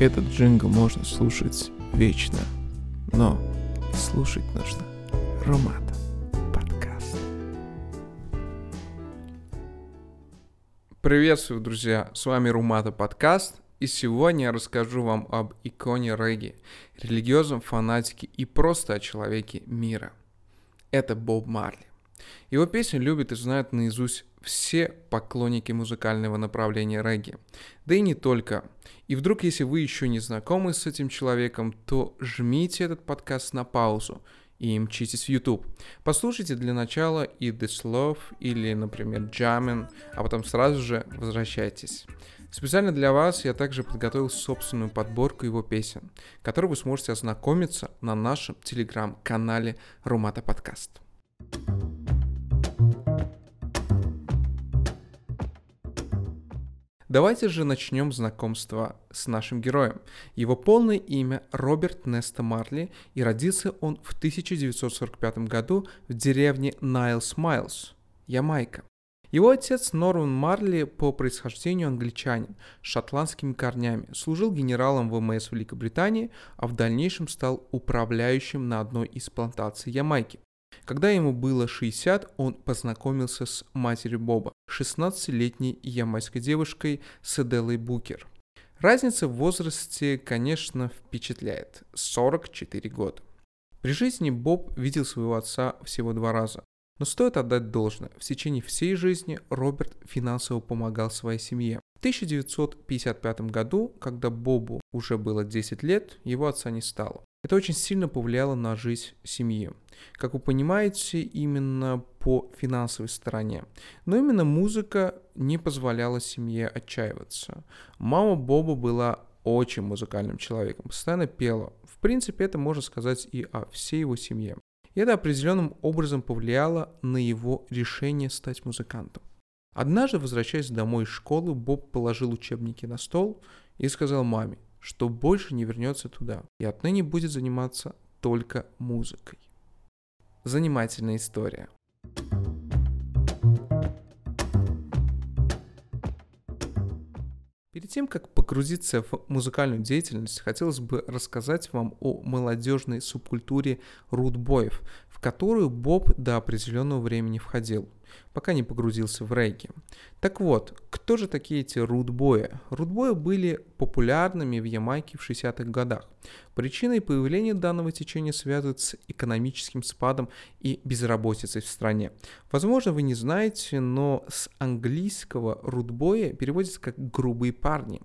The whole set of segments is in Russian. Этот джингл можно слушать вечно, но слушать нужно Rumato Podcast. Приветствую, друзья! С вами Rumato Podcast, и сегодня я расскажу вам об иконе регги, религиозном фанатике и просто о человеке мира. Это Боб Марли. Его песни любят и знают наизусть все поклонники музыкального направления регги. Да и не только. И вдруг, если вы еще не знакомы с этим человеком, то жмите этот подкаст на паузу и мчитесь в YouTube. Послушайте для начала и This Love, или, например, Jammin', а потом сразу же возвращайтесь. Специально для вас я также подготовил собственную подборку его песен, которой вы сможете ознакомиться на нашем телеграм-канале Rumato Podcast. Давайте же начнем знакомство с нашим героем. Его полное имя Роберт Неста Марли, и родился он в 1945 году в деревне Найлс Майлз, Ямайка. Его отец Норман Марли по происхождению англичанин с шотландскими корнями, служил генералом ВМС Великобритании, а в дальнейшем стал управляющим на одной из плантаций Ямайки. Когда ему было 60, он познакомился с матерью Боба, 16-летней ямайской девушкой Седелой Букер. Разница в возрасте, конечно, впечатляет – 44 года. При жизни Боб видел своего отца всего 2 раза. Но стоит отдать должное, в течение всей жизни Роберт финансово помогал своей семье. В 1955 году, когда Бобу уже было 10 лет, его отца не стало. Это очень сильно повлияло на жизнь семьи. Как вы понимаете, именно по финансовой стороне. Но именно музыка не позволяла семье отчаиваться. Мама Боба была очень музыкальным человеком, постоянно пела. В принципе, это можно сказать и о всей его семье. И это определенным образом повлияло на его решение стать музыкантом. Однажды, возвращаясь домой из школы, Боб положил учебники на стол и сказал маме, что больше не вернется туда и отныне будет заниматься только музыкой. Занимательная история. Перед тем, как погрузиться в музыкальную деятельность, хотелось бы рассказать вам о молодежной субкультуре рудбоев, в которую Боб до определенного времени входил, пока не погрузился в регги. Так вот, кто же такие эти рудбои? Рудбои были популярными в Ямайке в 60-х годах. Причиной появления данного течения связывают с экономическим спадом и безработицей в стране. Возможно, вы не знаете, но с английского рудбои переводится как «грубые парни».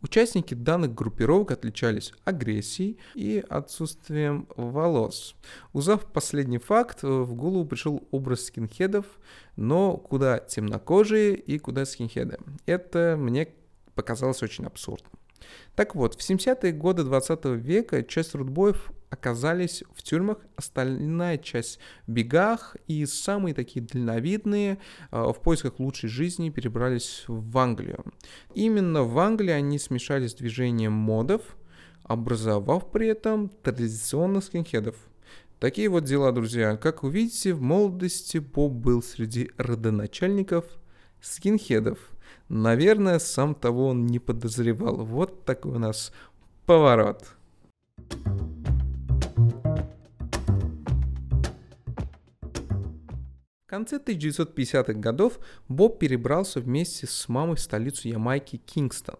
Участники данных группировок отличались агрессией и отсутствием волос. Узнав последний факт, в голову пришел образ скинхедов, но куда темнокожие и куда скинхеды. Это мне показалось очень абсурдным. Так вот, в 70-е годы 20 века часть рудбоев оказались в тюрьмах, остальная часть в бегах, и самые такие дальновидные в поисках лучшей жизни перебрались в Англию. Именно в Англии они смешались с движением модов, образовав при этом традиционных скинхедов. Такие вот дела, друзья. Как вы видите, в молодости Боб был среди родоначальников скинхедов. Наверное, сам того он не подозревал. Вот такой у нас поворот. В конце 1950-х годов Боб перебрался вместе с мамой в столицу Ямайки Кингстон,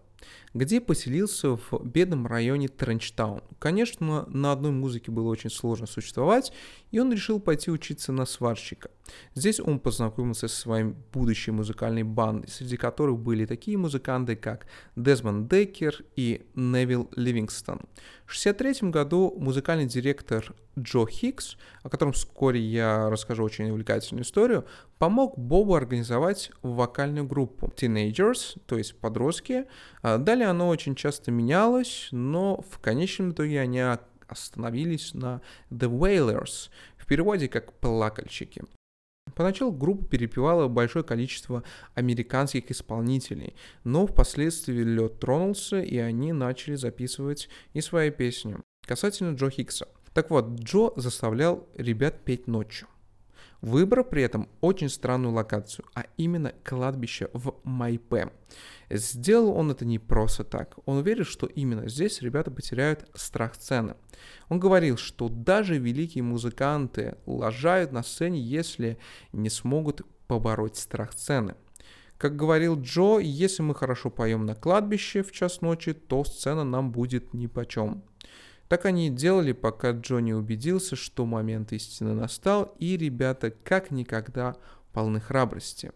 где поселился в бедном районе Тренчтаун. Конечно, на одной музыке было очень сложно существовать, и он решил пойти учиться на сварщика. Здесь он познакомился со своей будущей музыкальной бандой, среди которых были такие музыканты, как Дезмонд Деккер и Невил Ливингстон. В 1963 году музыкальный директор Джо Хикс, о котором вскоре я расскажу очень увлекательную историю, помог Бобу организовать вокальную группу Teenagers, то есть подростки. Далее оно очень часто менялось, но в конечном итоге они остановились на The Wailers, в переводе как «плакальщики». Поначалу группа перепевала большое количество американских исполнителей, но впоследствии лед тронулся, и они начали записывать и свои песни. Касательно Джо Хиггса. Так вот, Джо заставлял ребят петь ночью. выбрав при этом очень странную локацию, а именно кладбище в Майпе. Сделал он это не просто так. Он уверен, что именно здесь ребята потеряют страх сцены. Он говорил, что даже великие музыканты лажают на сцене, если не смогут побороть страх сцены. Как говорил Джо, если мы хорошо поем на кладбище в час ночи, то сцена нам будет нипочем. Так они и делали, пока Джо не убедился, что момент истины настал, и ребята как никогда полны храбрости.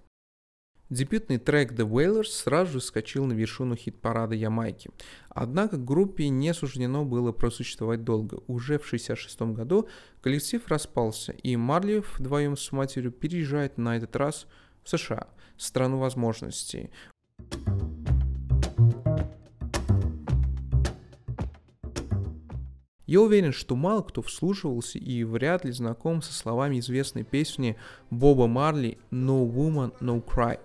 Дебютный трек The Wailers сразу же скочил на вершину хит-парада Ямайки. Однако группе не суждено было просуществовать долго. Уже в 1966 году коллектив распался, и Марли вдвоем с матерью переезжает на этот раз в США, страну возможностей. Я уверен, что мало кто вслушивался и вряд ли знаком со словами известной песни Боба Марли «No Woman, No Cry».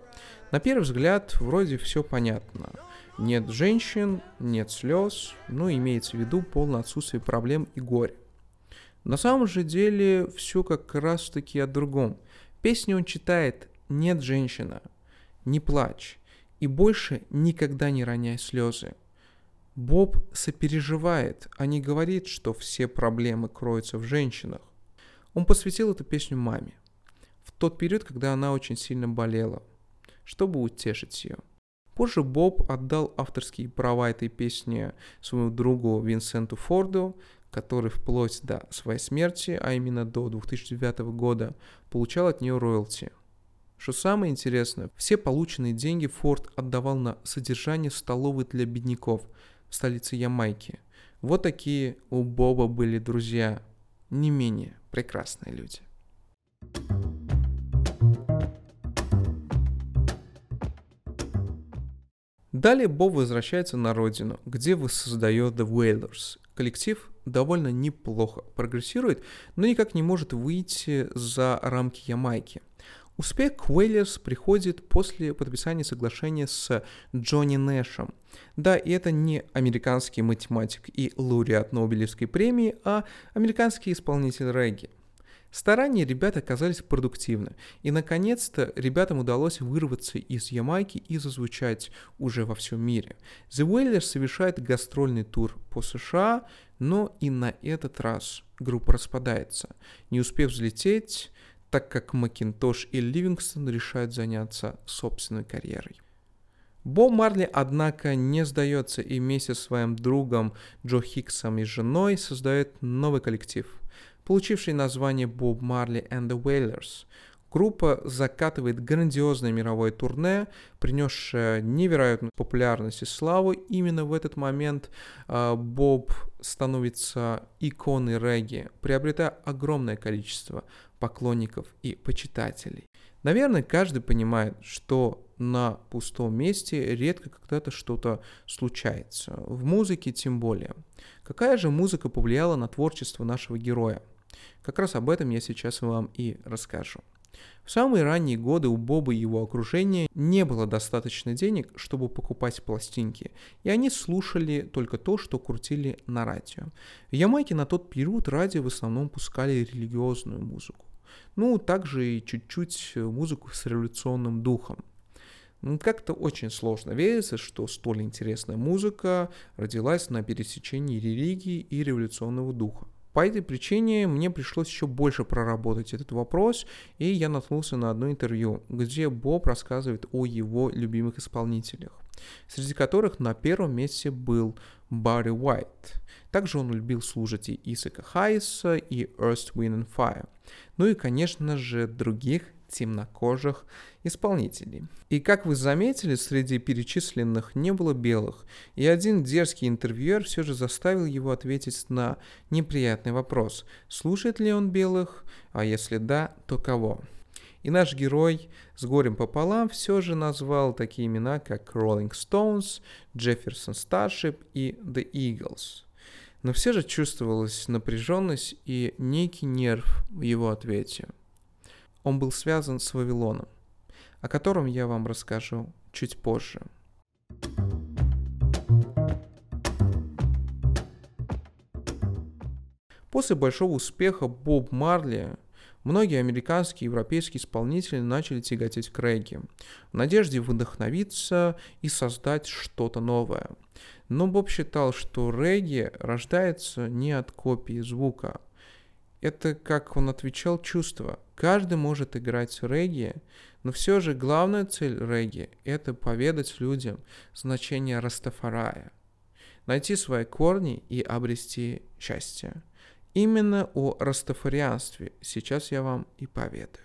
На первый взгляд вроде все понятно. Нет женщин, нет слез, имеется в виду полное отсутствие проблем и горя. На самом же деле все как раз таки о другом. В песне он читает «Нет женщина, не плачь и больше никогда не роняй слезы». Боб сопереживает, а не говорит, что все проблемы кроются в женщинах. Он посвятил эту песню маме, в тот период, когда она очень сильно болела, чтобы утешить ее. Позже Боб отдал авторские права этой песни своему другу Винсенту Форду, который вплоть до своей смерти, а именно до 2009 года, получал от нее роялти. Что самое интересное, все полученные деньги Форд отдавал на содержание столовой для бедняков в столице Ямайки. Вот такие у Боба были друзья, не менее прекрасные люди. Далее Боб возвращается на родину, где воссоздает The Wailers. Коллектив довольно неплохо прогрессирует, но никак не может выйти за рамки Ямайки. Успех Wailers приходит после подписания соглашения с Джонни Нэшем. Да, и это не американский математик и лауреат Нобелевской премии, а американский исполнитель регги. Старания ребят оказались продуктивны, и наконец-то ребятам удалось вырваться из Ямайки и зазвучать уже во всем мире. The Wailers совершает гастрольный тур по США, но и на этот раз группа распадается, не успев взлететь, так как Макинтош и Ливингстон решают заняться собственной карьерой. Боб Марли, однако, не сдается и вместе со своим другом Джо Хиксом и женой создает новый коллектив, получивший название Bob Marley and the Wailers. Группа закатывает грандиозное мировое турне, принесшее невероятную популярность и славу. Именно в этот момент Боб становится иконой регги, приобретая огромное количество поклонников и почитателей. Наверное, каждый понимает, что на пустом месте редко когда-то что-то случается, в музыке тем более. Какая же музыка повлияла на творчество нашего героя? Как раз об этом я сейчас вам и расскажу. В самые ранние годы у Боба и его окружения не было достаточно денег, чтобы покупать пластинки, и они слушали только то, что крутили на радио. В Ямайке на тот период радио в основном пускали религиозную музыку, также и чуть-чуть музыку с революционным духом. Как-то очень сложно верится, что столь интересная музыка родилась на пересечении религии и революционного духа. По этой причине мне пришлось еще больше проработать этот вопрос, и я наткнулся на одно интервью, где Боб рассказывает о его любимых исполнителях, среди которых на первом месте был Барри Уайт. Также он любил слушать и Исака Хайса, и Earth, Wind and Fire, и, конечно же, других темнокожих исполнителей. И, как вы заметили, среди перечисленных не было белых, и один дерзкий интервьюер все же заставил его ответить на неприятный вопрос, слушает ли он белых, а если да, то кого. И наш герой с горем пополам все же назвал такие имена, как Rolling Stones, Jefferson Starship и The Eagles. Но все же чувствовалась напряженность и некий нерв в его ответе. Он был связан с Вавилоном, о котором я вам расскажу чуть позже. После большого успеха Боб Марли многие американские и европейские исполнители начали тяготеть к регги в надежде вдохновиться и создать что-то новое. Но Боб считал, что регги рождается не от копии звука. Это, как он отвечал, чувство. Каждый может играть регги, но все же главная цель регги – это поведать людям значение Растафарая, найти свои корни и обрести счастье. Именно о растафарианстве сейчас я вам и поведаю.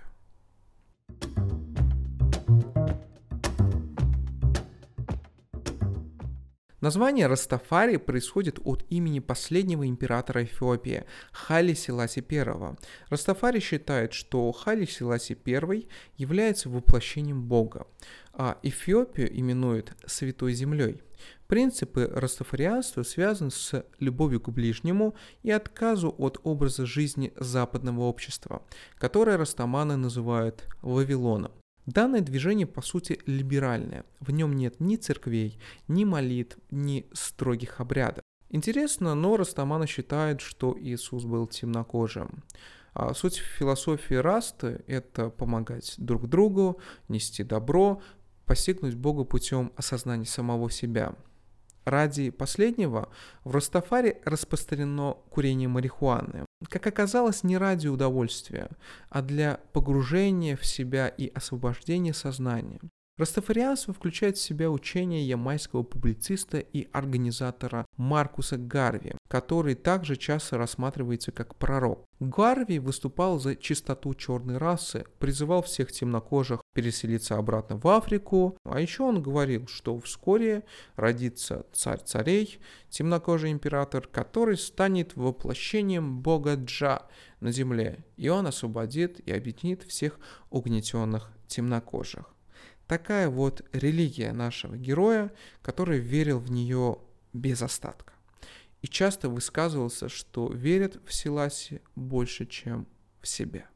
Название Растафари происходит от имени последнего императора Эфиопии Хайле Селассие I. Растафари считает, что Хайле Селассие I является воплощением Бога, а Эфиопию именуют Святой Землей. Принципы растафарианства связаны с любовью к ближнему и отказу от образа жизни западного общества, которое растаманы называют Вавилоном. Данное движение, по сути, либеральное. В нем нет ни церквей, ни молитв, ни строгих обрядов. Интересно, но растаманы считают, что Иисус был темнокожим. Суть философии расты – это помогать друг другу, нести добро, постигнуть Бога путем осознания самого себя. Ради последнего в Растафари распространено курение марихуаны. Как оказалось, не ради удовольствия, а для погружения в себя и освобождения сознания. Растафарианство включает в себя учение ямайского публициста и организатора Маркуса Гарви, который также часто рассматривается как пророк. Гарви выступал за чистоту черной расы, призывал всех темнокожих переселиться обратно в Африку, а еще он говорил, что вскоре родится царь царей, темнокожий император, который станет воплощением бога Джа на земле, и он освободит и объединит всех угнетенных темнокожих. Такая вот религия нашего героя, который верил в нее без остатка. И часто высказывался, что верит в Селассие больше, чем в себя.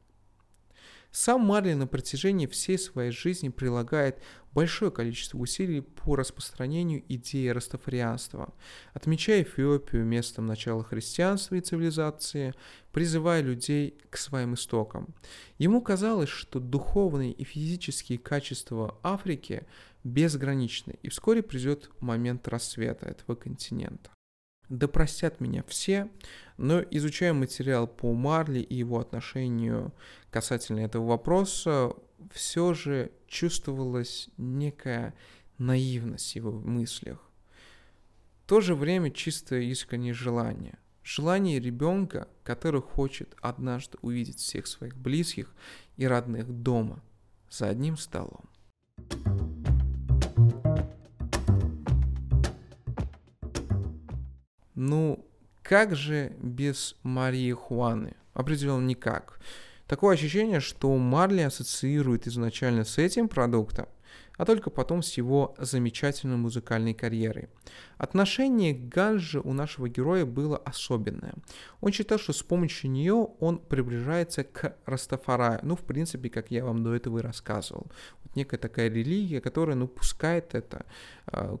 Сам Марли на протяжении всей своей жизни прилагает большое количество усилий по распространению идеи растафарианства, отмечая Эфиопию местом начала христианства и цивилизации, призывая людей к своим истокам. Ему казалось, что духовные и физические качества Африки безграничны, и вскоре придет момент рассвета этого континента. Да простят меня все, но изучая материал по Марли и его отношению касательно этого вопроса, все же чувствовалась некая наивность в его мыслях. В то же время чистое искреннее желание. Желание ребенка, который хочет однажды увидеть всех своих близких и родных дома за одним столом. Ну, как же без марихуаны? Определенно никак. Такое ощущение, что Марли ассоциирует изначально с этим продуктом, а только потом с его замечательной музыкальной карьерой. Отношение к ганже у нашего героя было особенное. Он считал, что с помощью нее он приближается к Растафараю. Ну, в принципе, как я вам до этого и рассказывал. Вот некая такая религия, которая, пускает это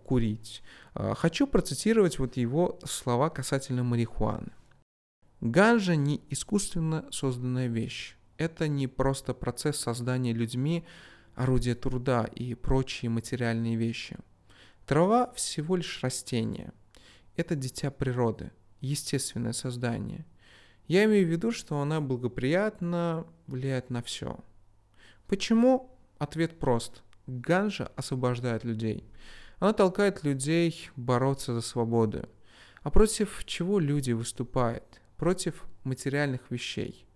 курить. Хочу процитировать вот его слова касательно марихуаны. «Ганжа не искусственно созданная вещь. Это не просто процесс создания людьми, орудия труда и прочие материальные вещи. Трава всего лишь растение. Это дитя природы, естественное создание. Я имею в виду, что она благоприятно влияет на все. Почему? Ответ прост. Ганжа освобождает людей. Она толкает людей бороться за свободу. А против чего люди выступают? Против материальных вещей.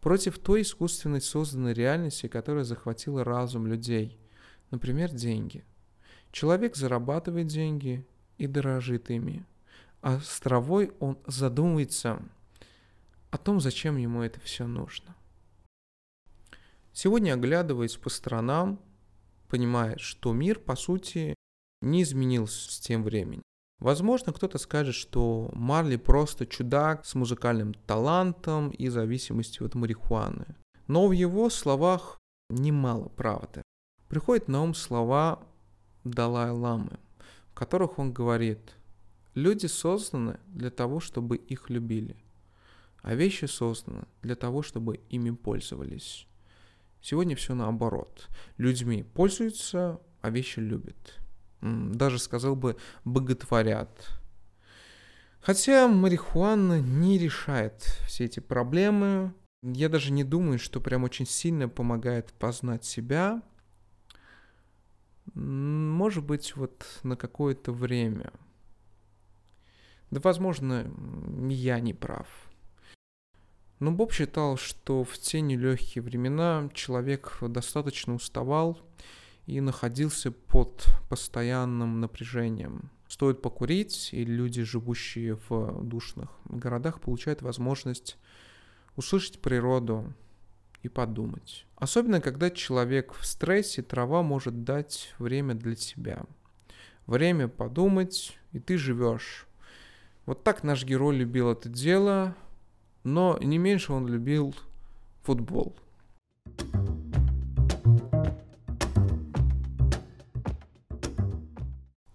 Против той искусственной созданной реальности, которая захватила разум людей. Например, деньги. Человек зарабатывает деньги и дорожит ими. А с травой он задумывается о том, зачем ему это все нужно. Сегодня, оглядываясь по сторонам, понимая, что мир, по сути, не изменился с тем временем. Возможно, кто-то скажет, что Марли просто чудак с музыкальным талантом и зависимостью от марихуаны. Но в его словах немало правды. Приходят на ум слова Далай-ламы, в которых он говорит: «Люди созданы для того, чтобы их любили. А вещи созданы для того, чтобы ими пользовались. Сегодня все наоборот. Людьми пользуются, а вещи любят. Даже, сказал бы, боготворят. Хотя марихуана не решает все эти проблемы. Я даже не думаю, что прям очень сильно помогает познать себя. Может быть, вот на какое-то время. Да, возможно, я не прав. Но Боб считал, что в те нелегкие времена человек достаточно уставал и находился под постоянным напряжением. Стоит покурить, и люди, живущие в душных городах, получают возможность услышать природу и подумать. Особенно, когда человек в стрессе, трава может дать время для тебя. Время подумать, и ты живешь. Вот так наш герой любил это дело, но не меньше он любил футбол.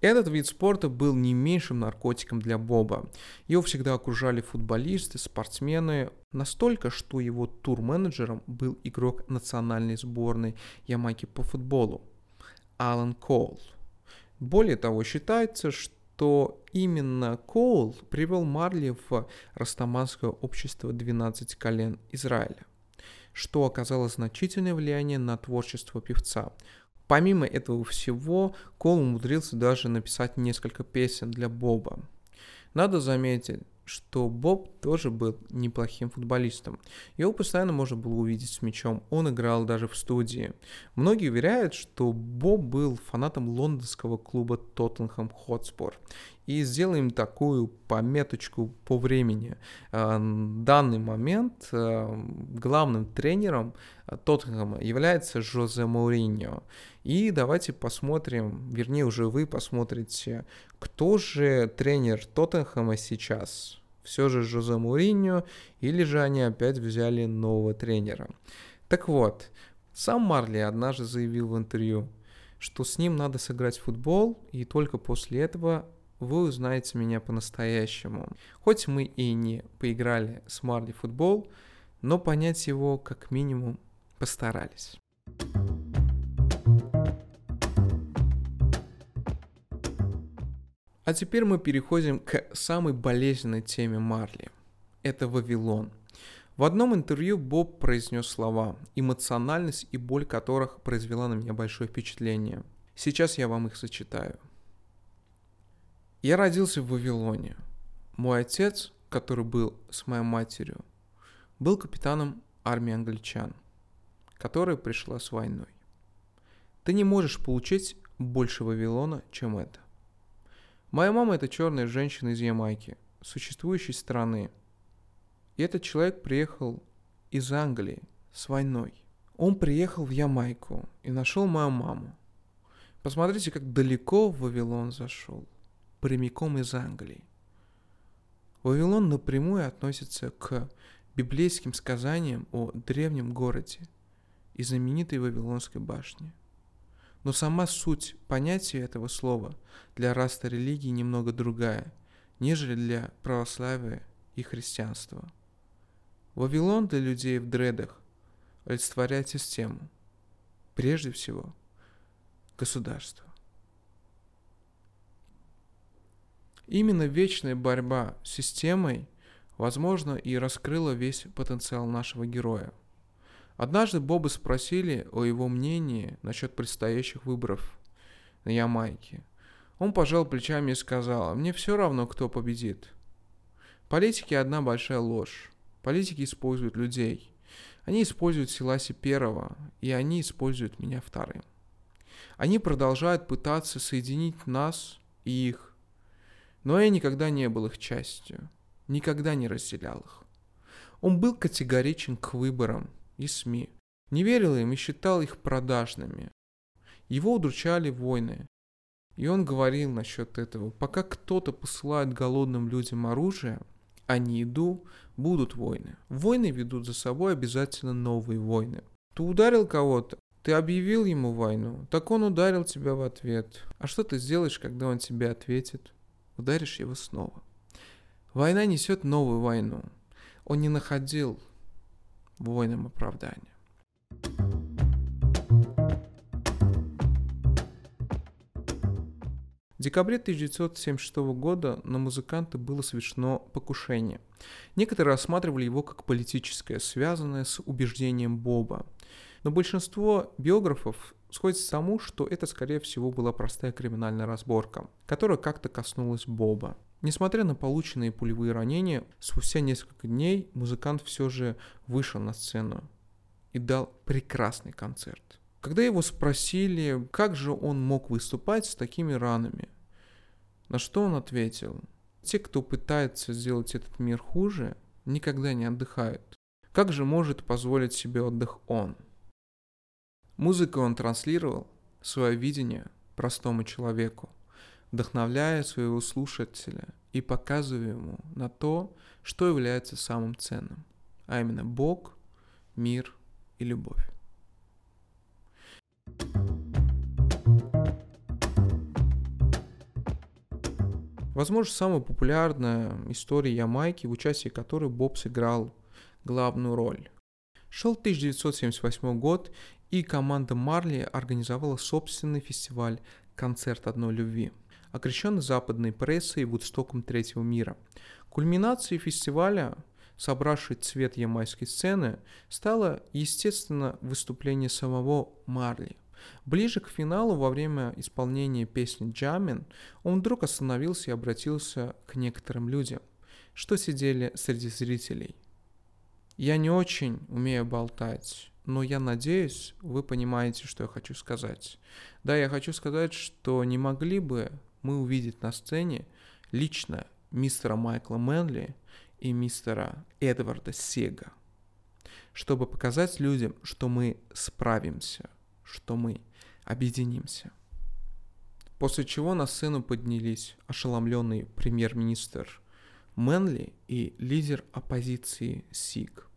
Этот вид спорта был не меньшим наркотиком для Боба. Его всегда окружали футболисты, спортсмены, настолько, что его тур-менеджером был игрок национальной сборной Ямайки по футболу Алан Коул. Более того, считается, что именно Коул привел Марли в растаманское общество 12 колен Израиля, что оказало значительное влияние на творчество певца. Помимо этого всего, Коул умудрился даже написать несколько песен для Боба. Надо заметить, что Боб тоже был неплохим футболистом. Его постоянно можно было увидеть с мячом, он играл даже в студии. Многие уверяют, что Боб был фанатом лондонского клуба Тоттенхэм Хотспор. И сделаем такую пометочку по времени. В данный момент главным тренером Тоттенхэма является Жозе Моуринью. И давайте посмотрим, вернее уже вы посмотрите, кто же тренер Тоттенхэма сейчас. Все же Жозе Моуринью или же они опять взяли нового тренера. Так вот, сам Марли однажды заявил в интервью, что с ним надо сыграть в футбол и только после этого вы узнаете меня по-настоящему. Хоть мы и не поиграли с Марли в футбол, но понять его как минимум постарались. А теперь мы переходим к самой болезненной теме Марли. Это Вавилон. В одном интервью Боб произнес слова, эмоциональность и боль которых произвела на меня большое впечатление. Сейчас я вам их зачитаю. Я родился в Вавилоне. Мой отец, который был с моей матерью, был капитаном армии англичан, которая пришла с войной. Ты не можешь получить больше Вавилона, чем это. Моя мама – это черная женщина из Ямайки, существующей страны. И этот человек приехал из Англии с войной. Он приехал в Ямайку и нашел мою маму. Посмотрите, как далеко в Вавилон зашел. Прямиком из Англии. Вавилон напрямую относится к библейским сказаниям о древнем городе и знаменитой Вавилонской башне. Но сама суть понятия этого слова для раста религии немного другая, нежели для православия и христианства. Вавилон для людей в дредах олицетворяет систему, прежде всего, государство. Именно вечная борьба с системой, возможно, и раскрыла весь потенциал нашего героя. Однажды Боба спросили о его мнении насчет предстоящих выборов на Ямайке. Он пожал плечами и сказал: «Мне все равно, кто победит. Политики – одна большая ложь. Политики используют людей. Они используют Селассие I, и они используют меня вторым. Они продолжают пытаться соединить нас и их. Но я никогда не был их частью, никогда не разделял их». Он был категоричен к выборам и СМИ, не верил им и считал их продажными. Его удручали войны, и он говорил насчет этого: пока кто-то посылает голодным людям оружие, а не еду, будут войны. Войны ведут за собой обязательно новые войны. Ты ударил кого-то, ты объявил ему войну, так он ударил тебя в ответ. А что ты сделаешь, когда он тебе ответит? Ударишь его снова. Война несет новую войну. он не находил воинам оправдания. В декабре 1976 года на музыканта было совершено покушение. Некоторые рассматривали его как политическое, связанное с убеждением Боба. Но большинство биографов сходится к тому, что это, скорее всего, была простая криминальная разборка, которая как-то коснулась Боба. Несмотря на полученные пулевые ранения, спустя несколько дней музыкант все же вышел на сцену и дал прекрасный концерт. Когда его спросили, как же он мог выступать с такими ранами, на что он ответил: «Те, кто пытается сделать этот мир хуже, никогда не отдыхают. Как же может позволить себе отдых он?» Музыкой он транслировал свое видение простому человеку, вдохновляя своего слушателя и показывая ему на то, что является самым ценным, а именно Бог, мир и любовь. Возможно, самая популярная история Ямайки, в участии которой Боб сыграл главную роль. Шел 1978 год, и команда Марли организовала собственный фестиваль «Концерт одной любви», окрещенный западной прессой и Вудстоком третьего мира. Кульминацией фестиваля, собравшей цвет ямайской сцены, стало, естественно, выступление самого Марли. Ближе к финалу, во время исполнения песни «Джамин», он вдруг остановился и обратился к некоторым людям, что сидели среди зрителей. «Я не очень умею болтать, но я надеюсь, вы понимаете, что я хочу сказать. Да, я хочу сказать, что не могли бы мы увидеть на сцене лично мистера Майкла Мэнли и мистера Эдварда Сега, чтобы показать людям, что мы справимся, что мы объединимся». После чего на сцену поднялись ошеломленный премьер-министр Мэнли и лидер оппозиции Сиг.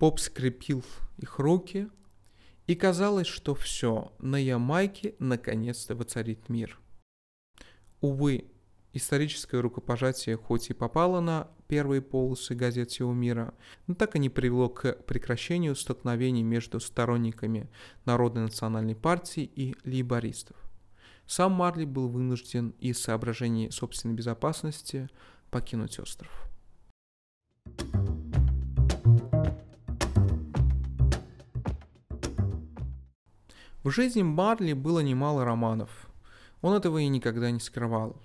Боб скрепил их руки, и казалось, что все, на Ямайке наконец-то воцарит мир. Увы, историческое рукопожатие хоть и попало на первые полосы газет всего мира, но так и не привело к прекращению столкновений между сторонниками Народной национальной партии и лейбористов. Сам Марли был вынужден из соображений собственной безопасности покинуть остров. В жизни Марли было немало романов. Он этого и никогда не скрывал.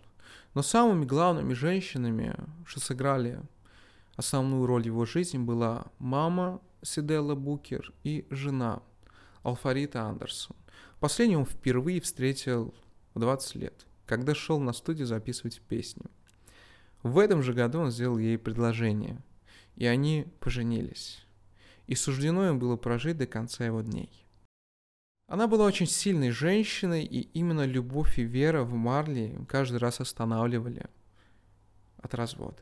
Но самыми главными женщинами, что сыграли основную роль в его жизни, была мама Седела Букер и жена Алфарита Андерсон. Последнюю он впервые встретил в 20 лет, когда шел на студию записывать песни. В этом же году он сделал ей предложение, и они поженились. И суждено им было прожить до конца его дней. Она была очень сильной женщиной, и именно любовь и вера в Марли каждый раз останавливали от развода.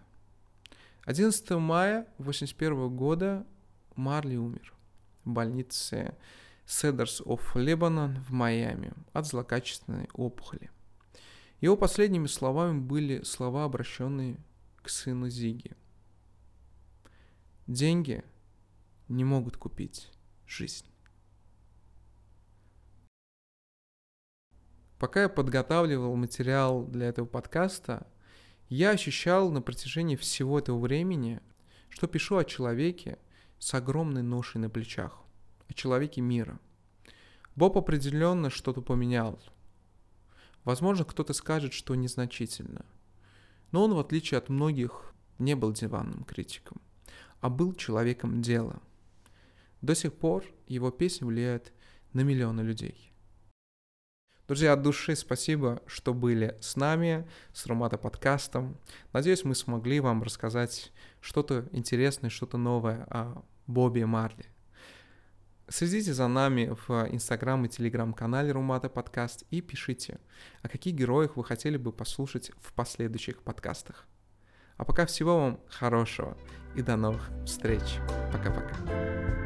11 мая 1981 года Марли умер в больнице Cedars of Lebanon в Майами от злокачественной опухоли. Его последними словами были слова, обращенные к сыну Зиги: «Деньги не могут купить жизнь». Пока я подготавливал материал для этого подкаста, я ощущал на протяжении всего этого времени, что пишу о человеке с огромной ношей на плечах, о человеке мира. Боб определенно что-то поменял. Возможно, кто-то скажет, что незначительно. Но он, в отличие от многих, не был диванным критиком, а был человеком дела. До сих пор его песни влияют на миллионы людей. Друзья, от души спасибо, что были с нами, с Rumato подкастом. Надеюсь, мы смогли вам рассказать что-то интересное, что-то новое о Бобе Марли. Следите за нами в Инстаграм и Телеграм-канале Rumato Podcast и пишите, о каких героях вы хотели бы послушать в последующих подкастах. А пока всего вам хорошего и до новых встреч. Пока-пока.